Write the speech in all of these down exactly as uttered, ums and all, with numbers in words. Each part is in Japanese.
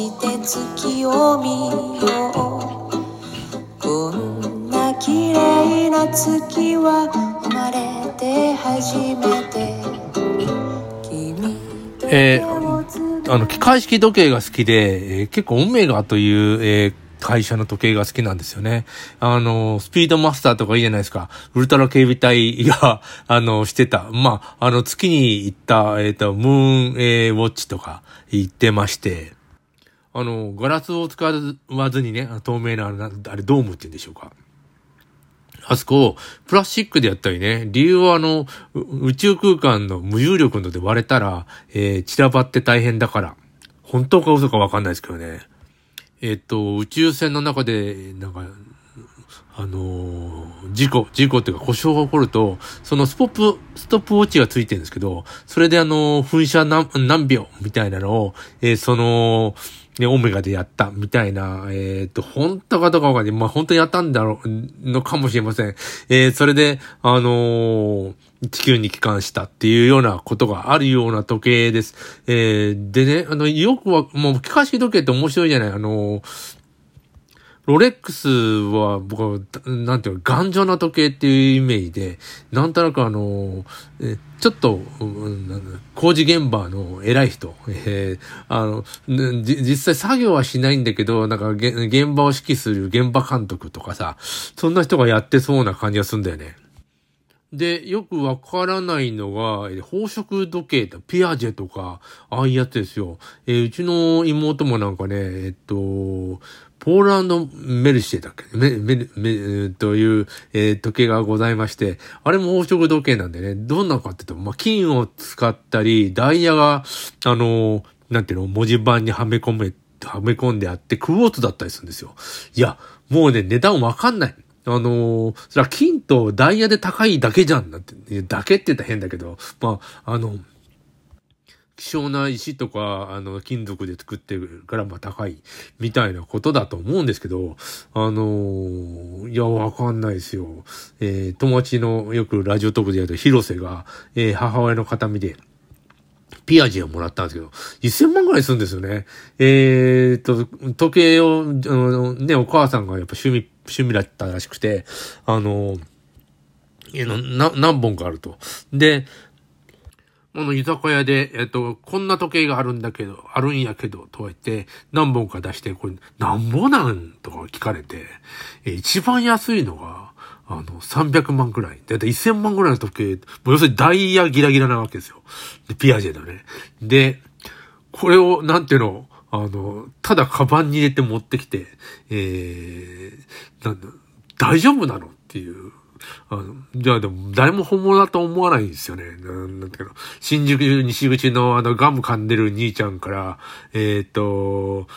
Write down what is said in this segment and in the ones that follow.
して月を見よう。こんな綺麗な月は生まれて初めて。えー、あの機械式時計が好きで、えー、結構オメガという、えー会社の時計が好きなんですよね。あの、スピードマスターとかいいじゃないですか。ウルトラ警備隊が、あの、してた。まあ、あの、月に行った、えっと、ムーン、えー、ウォッチとか行ってまして、あの、ガラスを使わずにね、透明な、あれ、ドームって言うんでしょうか。あそこをプラスチックでやったりね、理由はあの、宇宙空間の無重力ので割れたら、えー、散らばって大変だから。本当か嘘かわかんないですけどね。えっと、宇宙船の中で、なんか、あのー、事故、事故っていうか故障が起こると、そのスポップ、ストップウォッチがついてるんですけど、それであのー、噴射何、何秒みたいなのを、えー、その、ね、オメガでやった、みたいな、えー、っと、本当かどうかわかんない。まあ、本当にやったんだろう、のかもしれません。えー、それで、あのー、地球に帰還したっていうようなことがあるような時計です。えー、でね、あの、よくは、もう、機械式時計って面白いじゃない。あの、ロレックスは、僕は、なんていうか、頑丈な時計っていうイメージで、なんとなくあの、えちょっと、うん、工事現場の偉い人、えー、あの、実際作業はしないんだけど、なんか、現場を指揮する現場監督とかさ、そんな人がやってそうな感じがするんだよね。で、よくわからないのが、宝飾時計だ、ピアジェとか、ああいうやつですよ。えー、うちの妹もなんかね、えっと、ポーランドメルシェだっけ、メル、メ、という、えー、時計がございまして、あれも宝飾時計なんでね、どんなのかって言うと、まあ、金を使ったり、ダイヤが、あの、なんていうの、文字盤にはめ込め、はめ込んであって、クォーツだったりするんですよ。いや、もうね、値段わかんない。あのー、それは金とダイヤで高いだけじゃんなんて、だけって言ったら変だけど、まあ、あの、希少な石とか、あの、金属で作ってるから、まあ、高い、みたいなことだと思うんですけど、あのー、いや、わかんないですよ。えー、友達の、よくラジオトークでやる広瀬が、えー、母親の形見で、ピアジェをもらったんですけど、せんまんぐらいするんですよね。えー、と、時計を、うん、ね、お母さんがやっぱ趣味、趣味だったらしくて、あの、な、何本かあると。で、あの、居酒屋で、えっと、こんな時計があるんだけど、あるんやけど、と言って、何本か出して、これ、何本なんとか聞かれて、一番安いのが、あの、さんびゃくまんくらい。だいたいせんまんくらいの時計、もう要するにダイヤギラギラなわけですよ。で、ピアジェだね。で、これを、なんていうの、あの、ただカバンに入れて持ってきて、えー、なんだ、大丈夫なのっていう。あの、じゃあでも、誰も本物だと思わないんですよね。なんだけど、新宿西口のあの、ガム噛んでる兄ちゃんから、えーと、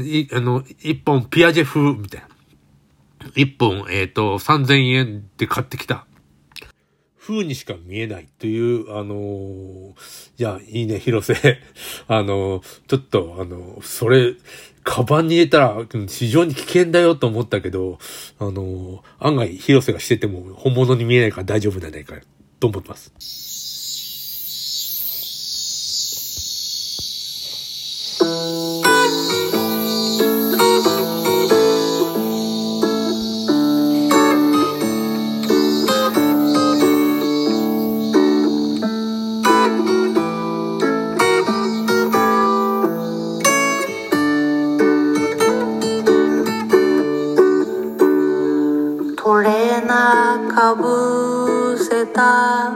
い、あの、一本ピアジェ風、みたいな。一本、えーと、さんぜんえんで買ってきた。風にしか見えないという、あのー、いや、いいね、広瀬。あのー、ちょっと、あのー、それ、カバンに入れたら、非常に危険だよと思ったけど、あのー、案外、広瀬がしてても、本物に見えないから大丈夫じゃないか、と思ってます。かぶせた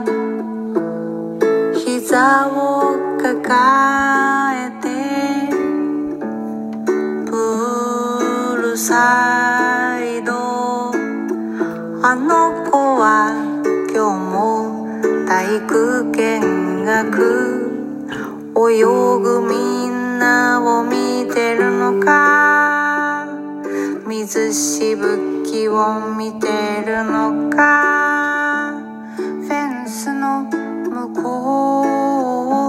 膝を抱えてプールサイド、あの子は今日も体育見学、泳ぐみんなを見てるのか、水しぶきを見てるのか、フェンスの向こう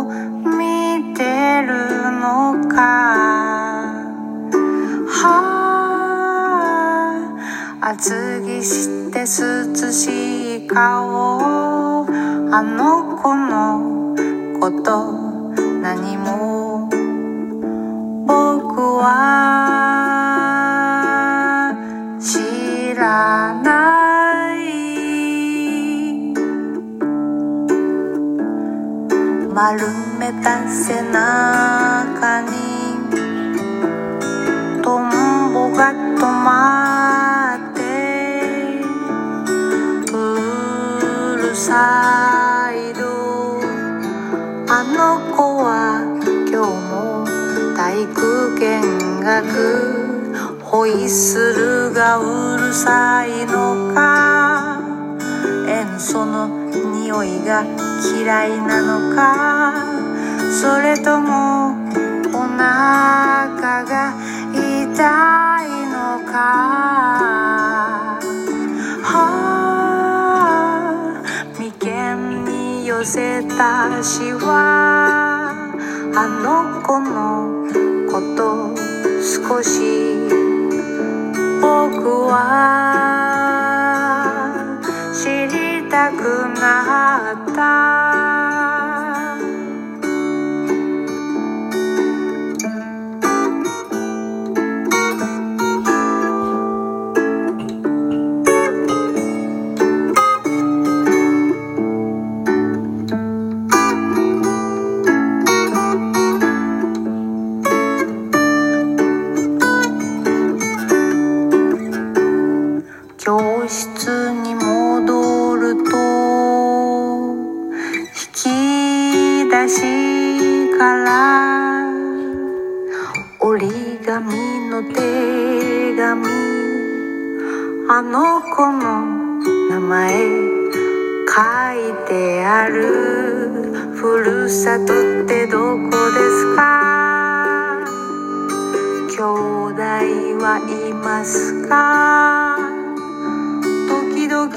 を見てるのか、はあ、厚着して涼しい顔、あの子のこと何も僕は長く恋するがうるさいのか、塩素の匂いが嫌いなのか、それともお腹が痛いのか。はぁ、眉間に寄せたしわ、あの子のこと少し僕は知りたくなった。教室に戻ると引き出しから折り紙の手紙、あの子の名前書いてある。ふるさとってどこですか、兄弟はいますか。時々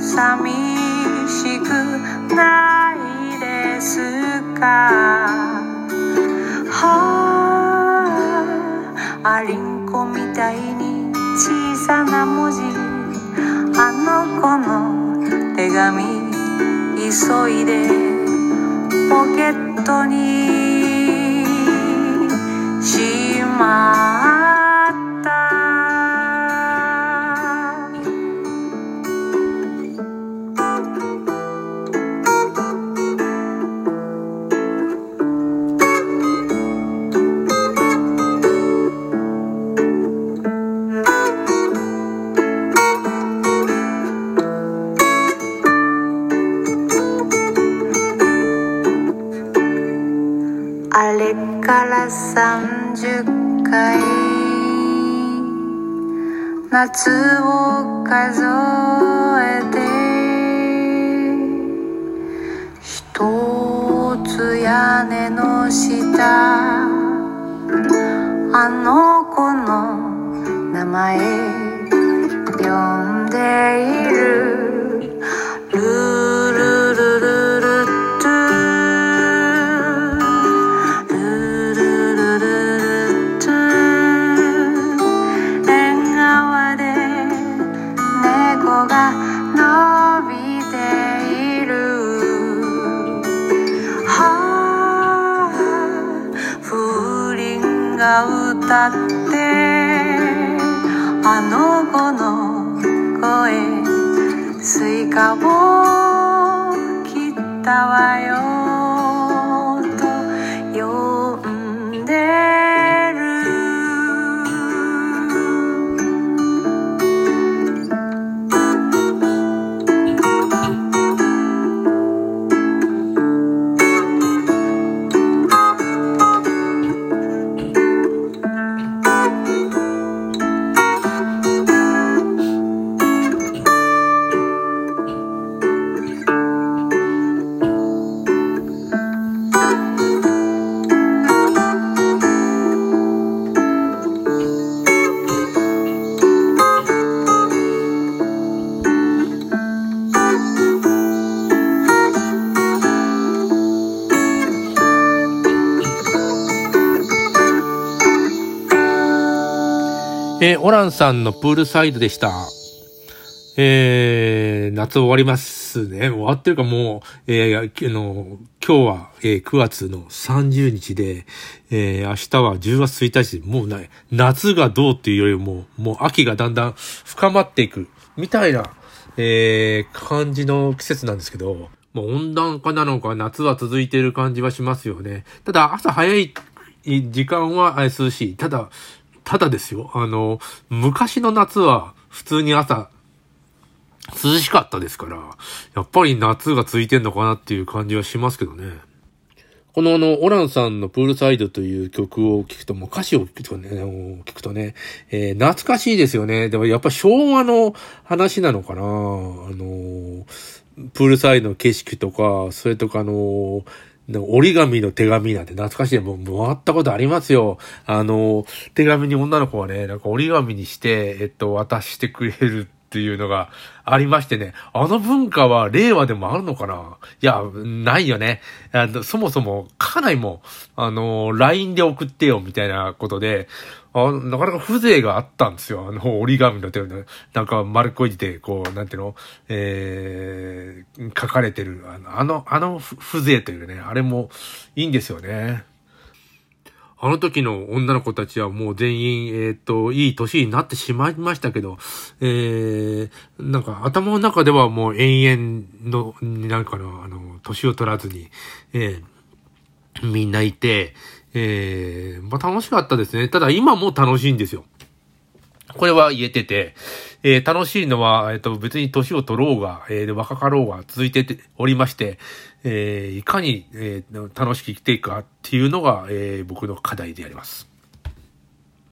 寂しくないですか。はぁ、アリンコみたいに小さな文字、あの子の手紙急いでポケットにしまう。あれからさんじゅっかい夏を数えて、一つ屋根の下、あの子の名前呼んでいる。ル歌ってあの子の声、スイカを切ったわよと呼んでえー、オランさんのプールサイドでした。えー、夏終わりますね。終わってるかもう、えー、あの今日は、えー、くがつのさんじゅうにちで、えー、明日はじゅうがつついたちで、もうね、夏がどうっていうよりも、もう秋がだんだん深まっていく、みたいな、えー、感じの季節なんですけど、もう温暖化なのか夏は続いている感じはしますよね。ただ朝早い時間は涼しい。ただ、ただですよ、あの、昔の夏は普通に朝涼しかったですから、やっぱり夏が続いてんのかなっていう感じはしますけどね。このあの、オランさんのプールサイドという曲を聴くと、もう歌詞を聴くとね、聞くとね、えー、懐かしいですよね。でもやっぱ昭和の話なのかな。あの、プールサイドの景色とか、それとかあの、折り紙の手紙なんて懐かしい。もう、もらったことありますよ。あの、手紙に女の子はね、なんか折り紙にして、えっと、渡してくれるっていうのがありましてね。あの文化は令和でもあるのかな？いや、ないよね。あのそもそも、かなりも、あの、ライン で送ってよ、みたいなことで、あなかなか風情があったんですよ。あの、折り紙の手紙。なんか丸っこい字で、こう、なんていうの、えー、書かれてる。あの、あの、あの風情というね、あれもいいんですよね。あの時の女の子たちはもう全員、えっと、いい年になってしまいましたけど、えー、なんか頭の中ではもう延々の、なんかの、あの、年を取らずに、えー、みんないて、えー、まあ、楽しかったですね。ただ今も楽しいんですよ。これは言えてて、えー、楽しいのは、えっと、別に年を取ろうが、えー、若かろうが続いてておりまして、えー、いかに、えー、楽しく生きていくかっていうのが、えー、僕の課題であります。